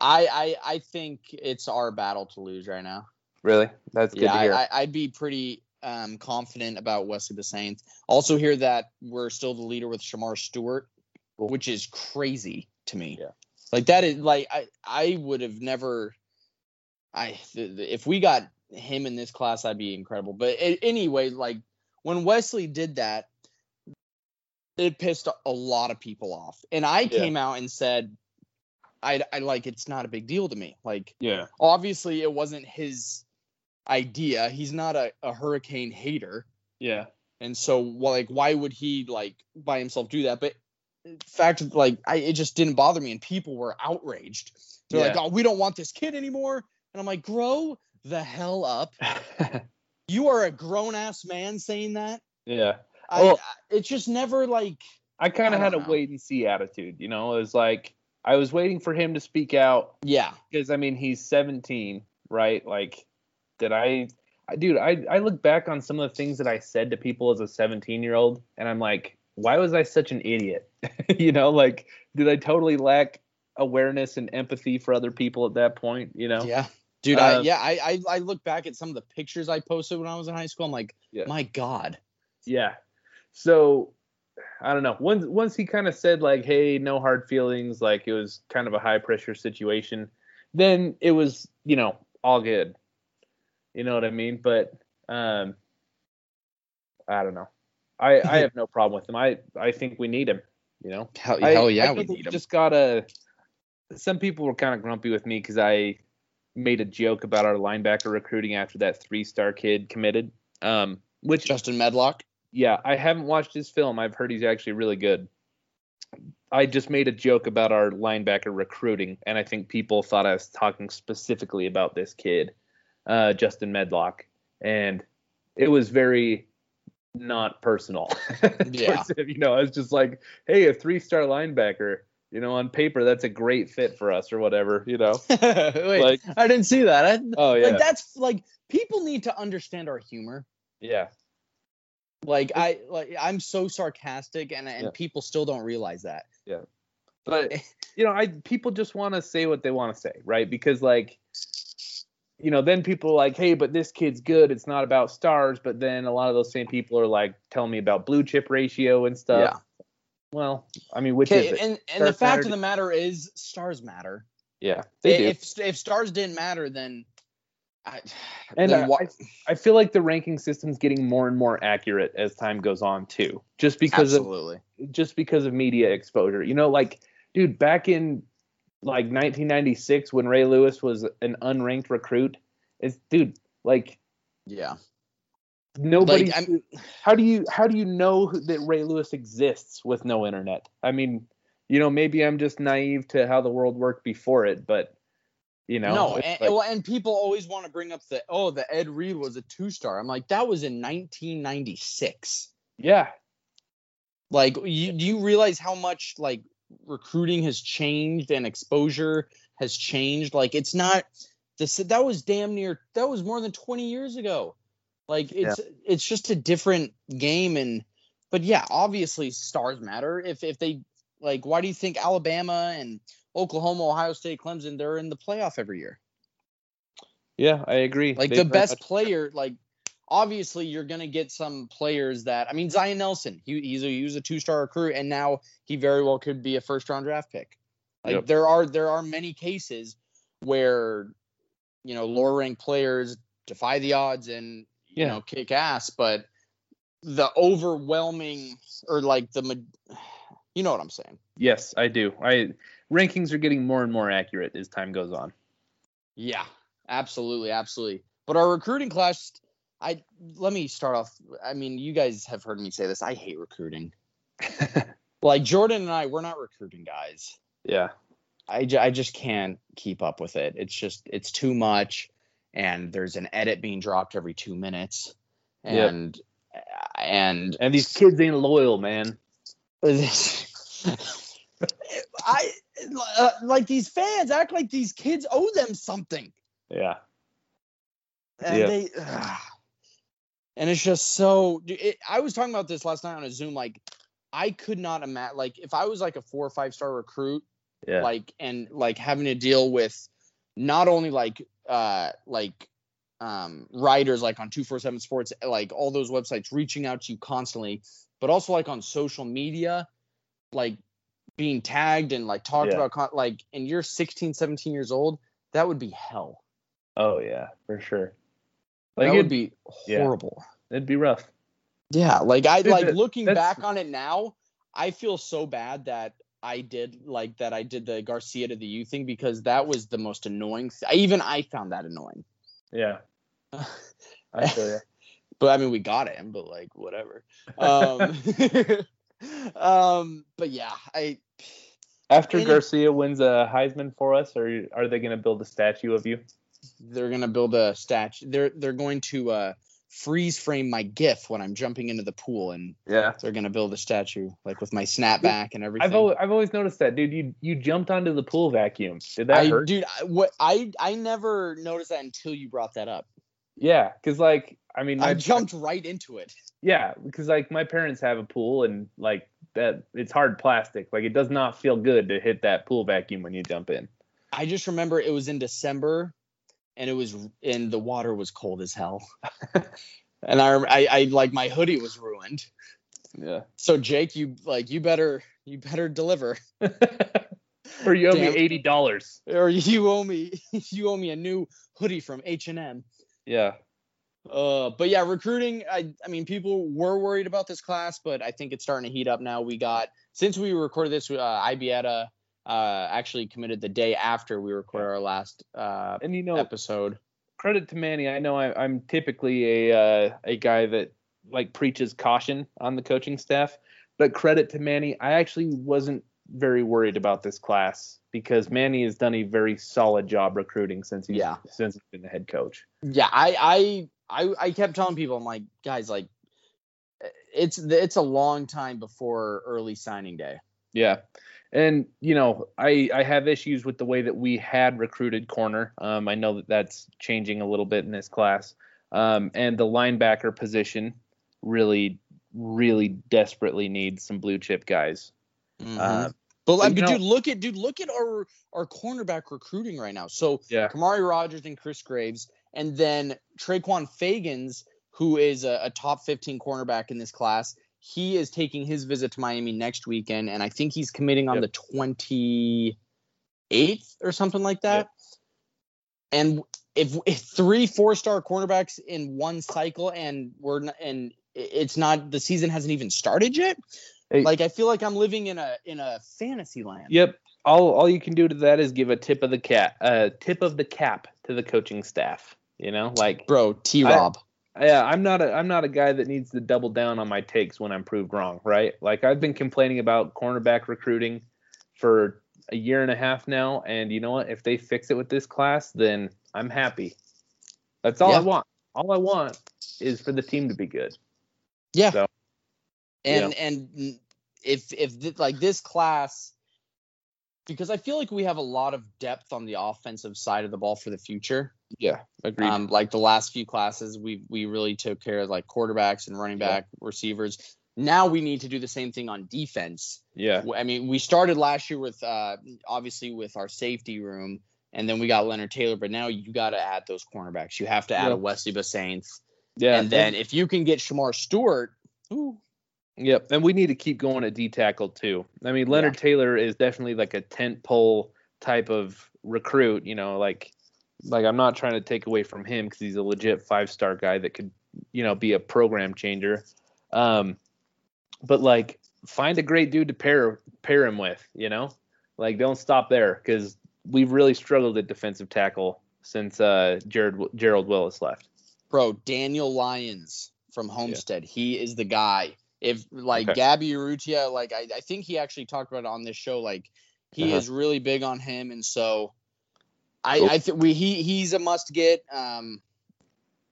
I, I, I think it's our battle to lose right now. Really? That's good yeah, to hear. I, I, I'd be pretty um, confident about Wesley Bassaint. Also, hear that we're still the leader with Shamar Stewart, cool. which is crazy to me. Yeah. Like that is like I, I would have never. I th- th- if we got. him in this class, I'd be incredible. But it, anyway, like when Wesley did that, it pissed a lot of people off. And I yeah. came out and said, I, I like, it's not a big deal to me. Like, yeah, obviously it wasn't his idea. He's not a, a hurricane hater. Yeah. And so well, like, why would he like by himself do that? But in fact, like I, it just didn't bother me. And people were outraged. They're yeah. like, oh, we don't want this kid anymore. And I'm like, bro, the hell up. You are a grown-ass man saying that. Yeah. I, well, I, it's just never like... I kind of had know. a wait-and-see attitude, you know? It was like, I was waiting for him to speak out. Yeah. Because, I mean, he's seventeen, right? Like, did I... I dude, I, I look back on some of the things that I said to people as a seventeen-year-old, and I'm like, why was I such an idiot? You know, like, did I totally lack awareness and empathy for other people at that point, you know? Yeah. Dude, I, um, yeah, I, I I look back at some of the pictures I posted when I was in high school. I'm like, yeah. my God. Yeah. So, I don't know. Once once he kind of said, like, hey, no hard feelings, like it was kind of a high-pressure situation, then it was, you know, all good. You know what I mean? But, um, I don't know. I, I have no problem with him. I, I think we need him, you know? Hell, I, hell yeah, I we need him. Just gotta, some people were kind of grumpy with me because I... made a joke about our linebacker recruiting after that three-star kid committed. Um, which Justin Medlock? Yeah, I haven't watched his film. I've heard he's actually really good. I just made a joke about our linebacker recruiting, and I think people thought I was talking specifically about this kid, uh, Justin Medlock. And it was very not personal. Yeah. You know, I was just like, hey, a three-star linebacker, you know, on paper, that's a great fit for us or whatever, you know. Wait, like, I didn't see that. I, oh, yeah. Like, that's, like, people need to understand our humor. Yeah. Like, I, like, I'm so sarcastic, and, and yeah. people still don't realize that. Yeah. But, you know, I people just want to say what they want to say, right? Because, like, you know, then people are like, hey, but this kid's good. It's not about stars. But then a lot of those same people are, like, telling me about blue chip ratio and stuff. Yeah. Well, I mean, which is it? And, and the fact of the matter is, stars matter. Yeah, they do. If if stars didn't matter, then I, and then I, why? I feel like the ranking system's getting more and more accurate as time goes on too, just because Absolutely. of just because of media exposure. You know, like, dude, back in like nineteen ninety-six when Ray Lewis was an unranked recruit, it's dude, like, yeah. Nobody. Like, I mean, how do you how do you know that Ray Lewis exists with no internet? I mean, you know, maybe I'm just naive to how the world worked before it, but you know, no, and, like, well, and people always want to bring up the oh, the Ed Reed was a two star. I'm like, that was in nineteen ninety-six. Yeah, like, you, do you realize how much like recruiting has changed and exposure has changed? Like, it's not this. That was damn near. That was more than twenty years ago. Like, it's yeah. it's just a different game, and but yeah, obviously stars matter. If if they like, why do you think Alabama and Oklahoma, Ohio State, Clemson, they're in the playoff every year? Yeah, I agree. Like, They've the best player, like, obviously you're gonna get some players that I mean, Zion Nelson, he he's a, he was a two star recruit, and now he very well could be a first round draft pick. Like yep. there are there are many cases where, you know, lower ranked players defy the odds and you know, kick ass, but the overwhelming or like the, you know what I'm saying? Yes, I do. I rankings are getting more and more accurate as time goes on. Yeah, absolutely. Absolutely. But our recruiting class, I, let me start off. I mean, you guys have heard me say this. I hate recruiting. Like Jordan and I, we're not recruiting guys. Yeah. I, j- I just can't keep up with it. It's just, it's too much. And there's an edit being dropped every two minutes, and yep. and and these kids ain't loyal, man. I uh, like these fans act like these kids owe them something. Yeah. And yep. they, uh, and it's just so. It, I was talking about this last night on a Zoom. Like, I could not imagine. Like, if I was like a four or five star recruit, yeah. like and like having to deal with not only like. Uh, like um, writers like on two forty-seven Sports, like all those websites reaching out to you constantly, but also like on social media, like being tagged and like talked yeah. about, like, and you're sixteen, seventeen years old, that would be hell. Oh yeah, for sure. Like, that would be horrible. Yeah, it'd be rough. Yeah, like I like looking back on it now, I feel so bad that I did like that. I did the Garcia to the U thing because that was the most annoying. Th- Even I found that annoying. Yeah. I feel ya. But I mean, we got him, but like, whatever. Um, um, but yeah, I. After Garcia it, wins a Heisman for us, or are they going to build a statue of you? They're going to build a statue. They're, they're going to uh, freeze frame my GIF when I'm jumping into the pool, and yeah, they're gonna build a statue like with my snapback and everything. I've always, I've always noticed that, dude. You you jumped onto the pool vacuum. Did that I, hurt, dude? I, what I I never noticed that until you brought that up. Yeah, because like I mean, I jumped pa- right into it. Yeah, because like my parents have a pool, and like that it's hard plastic. Like it does not feel good to hit that pool vacuum when you jump in. I just remember it was in December. And it was, and the water was cold as hell. And I, I, I, like, my hoodie was ruined. Yeah. So Jake, you, like, you better, you better deliver. Or you owe Damn. me eighty dollars. Or you owe me, you owe me a new hoodie from H and M. Yeah. Uh, but yeah, recruiting. I, I mean, people were worried about this class, but I think it's starting to heat up now. We got, since we recorded this, uh, Ibieta. Uh, actually committed the day after we recorded our last uh, and you know, episode. Credit to Manny. I know I, I'm typically a uh, a guy that like preaches caution on the coaching staff, but credit to Manny. I actually wasn't very worried about this class because Manny has done a very solid job recruiting since he's yeah. since he's been the head coach. Yeah, I, I, I kept telling people, I'm like, guys, like, it's it's a long time before early signing day. Yeah. And, you know, I, I have issues with the way that we had recruited corner. Um, I know that that's changing a little bit in this class. Um, and the linebacker position really, really desperately needs some blue chip guys. Mm-hmm. Uh, but, but, you know, dude, look at dude, look at our our cornerback recruiting right now. So yeah. Kamari Rogers and Chris Graves, and then Traquan Fagans, who is a, a top fifteen cornerback in this class. He is taking his visit to Miami next weekend, and I think he's committing on yep. the twenty-eighth or something like that. Yep. And if, if three four-star cornerbacks in one cycle, and we're not, and it's not the season hasn't even started yet, hey. Like I feel like I'm living in a in a fantasy land. Yep. All all you can do to that is give a tip of the cap, a tip of the cap to the coaching staff. You know, like bro, T-Rob. I, Yeah, I'm not a I'm not a guy that needs to double down on my takes when I'm proved wrong, right? Like I've been complaining about cornerback recruiting for a year and a half now, and you know what? If they fix it with this class, then I'm happy. That's all yeah. I want. All I want is for the team to be good. Yeah. So, and you know. and if if th- like this class, because I feel like we have a lot of depth on the offensive side of the ball for the future. Yeah, agreed. Um, like the last few classes, we we really took care of like quarterbacks and running back, yeah. receivers. Now we need to do the same thing on defense. Yeah, I mean, we started last year with uh, obviously with our safety room, and then we got Leonard Taylor. But now you got to add those cornerbacks. You have to add yeah. a Wesley Bassainth. Yeah, and then if you can get Shamar Stewart, ooh. Yep, and we need to keep going at D tackle too. I mean, Leonard yeah. Taylor is definitely like a tent pole type of recruit. You know, like. Like, I'm not trying to take away from him because he's a legit five-star guy that could, you know, be a program changer. Um, but, like, find a great dude to pair pair him with, you know? Like, don't stop there because we've really struggled at defensive tackle since uh, Jared, Gerald Willis left. Bro, Daniel Lyons from Homestead. Yeah. He is the guy. If, like, okay. Gabby Urrutia, like, I, I think he actually talked about it on this show. Like, he uh-huh. is really big on him, and so... I, I think we he he's a must get. Um,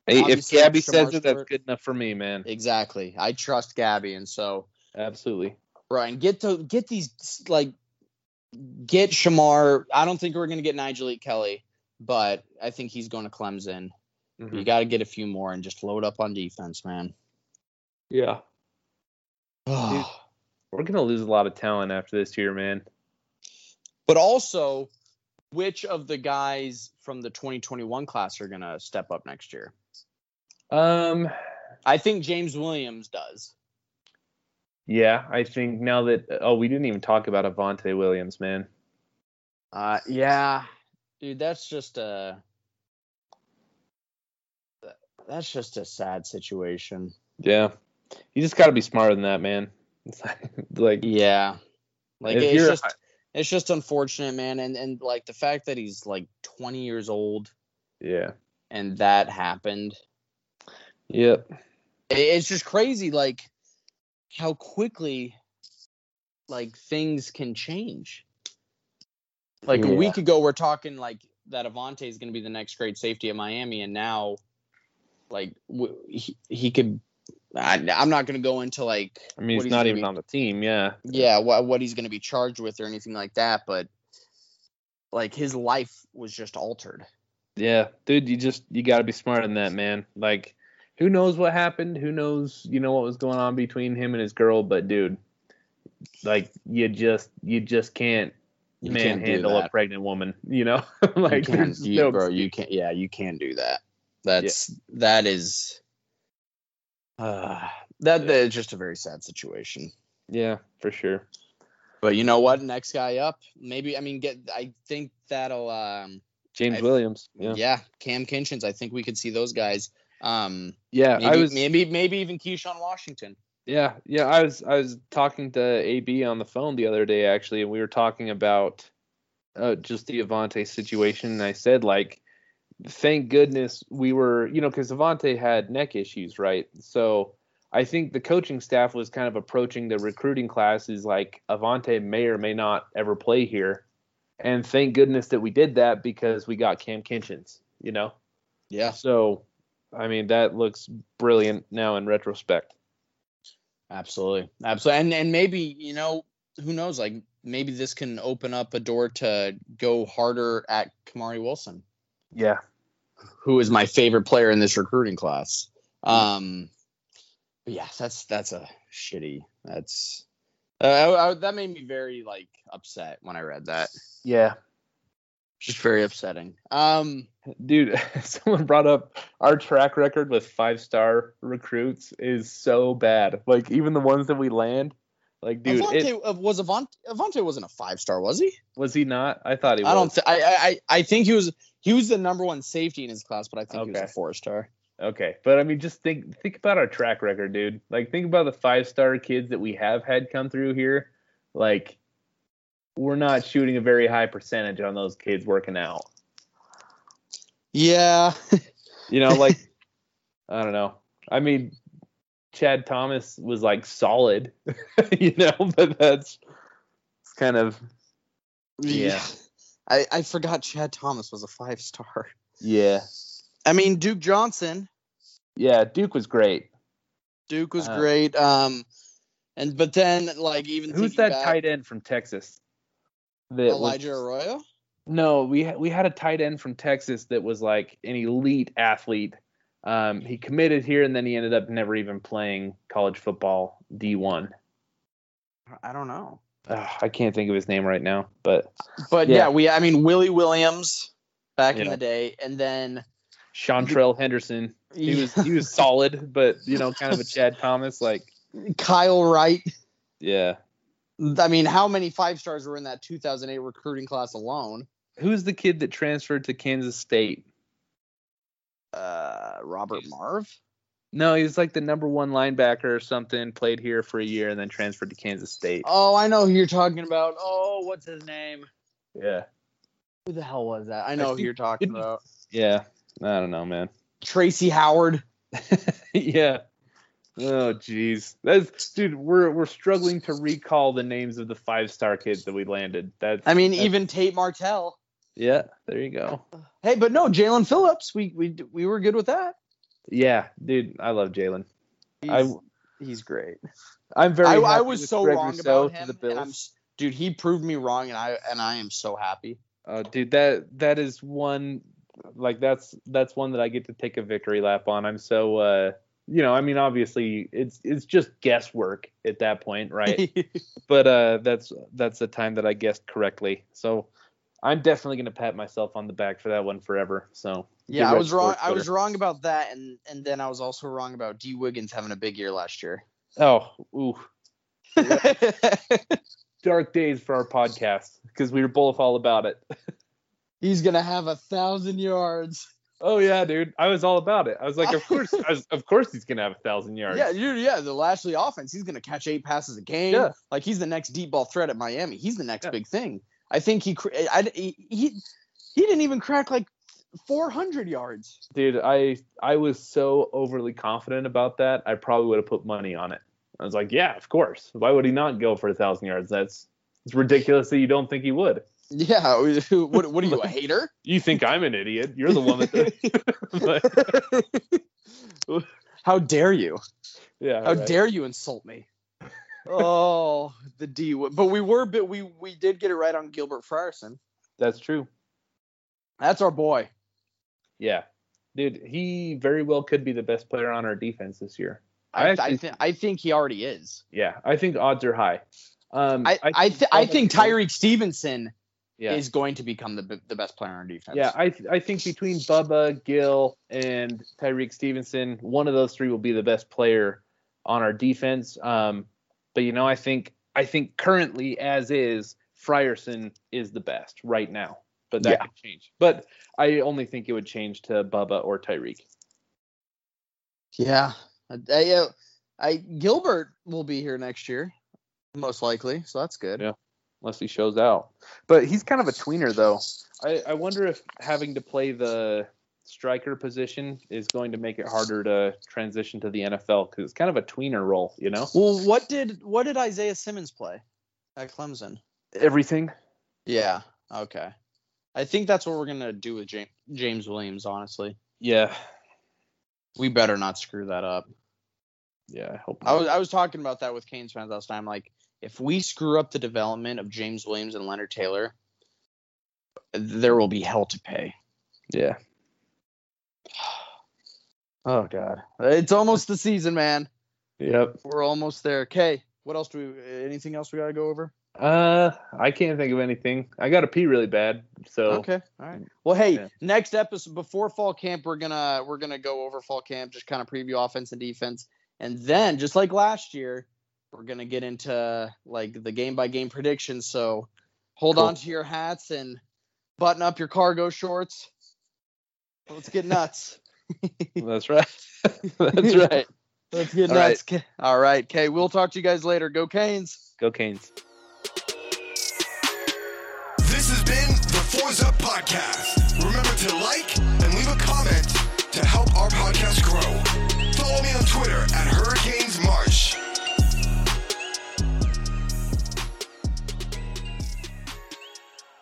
hey, if Gabby says it, that's good enough for me, man. Exactly, I trust Gabby, and so absolutely. Right, get to get these like get Shamar. I don't think we're gonna get Nigel E. Kelly, but I think he's going to Clemson. Mm-hmm. You got to get a few more and just load up on defense, man. Yeah, dude, we're gonna lose a lot of talent after this year, man. But also. Which of the guys from the twenty twenty-one class are going to step up next year? Um, I think James Williams does. Yeah, I think now that – oh, we didn't even talk about Avante Williams, man. Uh, yeah, dude, that's just a – that's just a sad situation. Yeah. You just got to be smarter than that, man. Like, yeah. Like, it's just – It's just unfortunate, man, and and like the fact that he's like twenty years old. Yeah. And that happened. Yep. It's just crazy, like how quickly, like things can change. Like yeah. a week ago, we're talking like that Avante is going to be the next great safety at Miami, and now, like w- he he could. I, I'm not going to go into like. I mean, he's not even on the team. Yeah. Yeah. What what he's going to be charged with or anything like that, but like his life was just altered. Yeah, dude, you just you got to be smart in that, man. Like, who knows what happened? Who knows? You know what was going on between him and his girl? But dude, like you just you just can't you manhandle can't a pregnant woman. You know, like you can't, you, no bro, you can't. Yeah, you can't do that. That's yeah. that is. Uh, that is just a very sad situation. Yeah, for sure. But you know what? Next guy up, maybe. I mean, get. I think that'll. Um, James I, Williams. Yeah. Yeah, Cam Kinchins. I think we could see those guys. Um, yeah, maybe, I was maybe maybe even Keyshawn Washington. Yeah, yeah. I was I was talking to A B on the phone the other day actually, and we were talking about uh, just the Avante situation, and I said like. Thank goodness we were, you know, because Avante had neck issues, right? So I think the coaching staff was kind of approaching the recruiting classes like Avante may or may not ever play here. And thank goodness that we did that because we got Cam Kinchins, you know? Yeah. So I mean, that looks brilliant now in retrospect. Absolutely. Absolutely. And and maybe, you know, who knows, like maybe this can open up a door to go harder at Kamari Wilson. Yeah. Who is my favorite player in this recruiting class. Um, but yeah, that's, that's a shitty, that's, uh, I, I, that made me very like upset when I read that. Yeah. Just very upsetting. Um, dude, someone brought up our track record with five-star recruits is so bad. Like, even the ones that we land, like, dude, Avante, it, was Avante, Avante wasn't a five-star, was he? Was he not? I thought he was. I don't. Th- I, I. I think he was. He was the number one safety in his class, but I think okay. he was a four-star. Okay, but I mean, just think think about our track record, dude. Like, think about the five-star kids that we have had come through here, like. We're not shooting a very high percentage on those kids working out. Yeah. You know, like, I don't know. I mean, Chad Thomas was, like, solid, you know, but that's it's kind of, yeah. yeah. I, I forgot Chad Thomas was a five-star. Yeah. I mean, Duke Johnson. Yeah, Duke was great. Duke was um, great. Um, and but then, like, even who's that back, tight end from Texas? Elijah was, Arroyo? No, we ha- we had a tight end from Texas that was like an elite athlete. Um, he committed here, and then he ended up never even playing college football D one. I don't know. Uh, I can't think of his name right now, but but yeah, yeah we I mean Willie Williams back yeah. in the day, and then Chantrell Henderson. He yeah. was he was solid, but you know, kind of a Chad Thomas like Kyle Wright. Yeah. I mean, how many five stars were in that two thousand eight recruiting class alone? Who's the kid that transferred to Kansas State? Uh, Robert Marv? No, he was like the number one linebacker or something, played here for a year and then transferred to Kansas State. Oh, I know who you're talking about. Oh, what's his name? Yeah. Who the hell was that? I know I who you're talking about. Yeah. I don't know, man. Tracy Howard. Yeah. Oh jeez, that's dude. We're we're struggling to recall the names of the five star kids that we landed. That's I mean, that's, even Tate Martell. Yeah, there you go. Hey, but no, Jalen Phillips. We we we were good with that. Yeah, dude, I love Jalen. He's, I he's great. I'm very. I, I was so Greg wrong Rousseau about him. And I'm, dude, he proved me wrong, and I and I am so happy. Oh, uh, dude, that that is one. Like that's that's one that I get to take a victory lap on. I'm so. Uh, You know, I mean, obviously, it's it's just guesswork at that point, right? But uh, that's that's the time that I guessed correctly. So I'm definitely going to pat myself on the back for that one forever. So yeah, I was wrong. I was wrong about that, and and then I was also wrong about D. Wiggins having a big year last year. Oh, ooh, dark days for our podcast because we were both all about it. He's gonna have a thousand yards. Oh yeah, dude. I was all about it. I was like, of course, I was, of course, he's gonna have a thousand yards. Yeah, dude. Yeah, the Lashley offense. He's gonna catch eight passes a game. Yeah. Like he's the next deep ball threat at Miami. He's the next yeah. big thing. I think he, I, he, he, he didn't even crack like four hundred yards. Dude, I, I was so overly confident about that. I probably would have put money on it. I was like, yeah, of course. Why would he not go for a thousand yards? That's it's ridiculous that you don't think he would. Yeah, what, what are you, a hater? You think I'm an idiot. You're the one that... but... How dare you? Yeah. How right. dare you insult me? Oh, the D... But we were... But we, we did get it right on Gilbert Frierson. That's true. That's our boy. Yeah. Dude, he very well could be the best player on our defense this year. I, I, actually, I, th- I think he already is. Yeah, I think odds are high. Um, I I, I, th- I think Tyrique Stevenson... Yeah. is going to become the the best player on defense. Yeah, I th- I think between Bubba, Gill, and Tyrique Stevenson, one of those three will be the best player on our defense. Um, but you know, I think I think currently as is, Frierson is the best right now. But that yeah. could change. But I only think it would change to Bubba or Tyrique. Yeah, I, I, I Gilbert will be here next year, most likely. So that's good. Yeah. Unless he shows out. But he's kind of a tweener, though. I, I wonder if having to play the striker position is going to make it harder to transition to the N F L because it's kind of a tweener role, you know? Well, what did what did Isaiah Simmons play at Clemson? Everything. Yeah. Okay. I think that's what we're going to do with James, James Williams, honestly. Yeah. We better not screw that up. Yeah, I hope not. I was I was talking about that with Canes fans last time. Like, if we screw up the development of James Williams and Leonard Taylor, there will be hell to pay. Yeah. Oh God, it's almost the season, man. Yep, we're almost there. Okay, what else do we? Anything else we gotta go over? Uh, I can't think of anything. I gotta pee really bad. So okay, all right. Well, hey, yeah. Next episode before fall camp, we're gonna we're gonna go over fall camp, just kind of preview offense and defense, and then just like last year, we're gonna get into like the game by game predictions. So hold cool. on to your hats and button up your cargo shorts. Let's get nuts. That's right. That's right. Let's get All nuts. Right. All right. Kay, we'll talk to you guys later. Go Canes. Go Canes. This has been the Forza Podcast. Remember to like,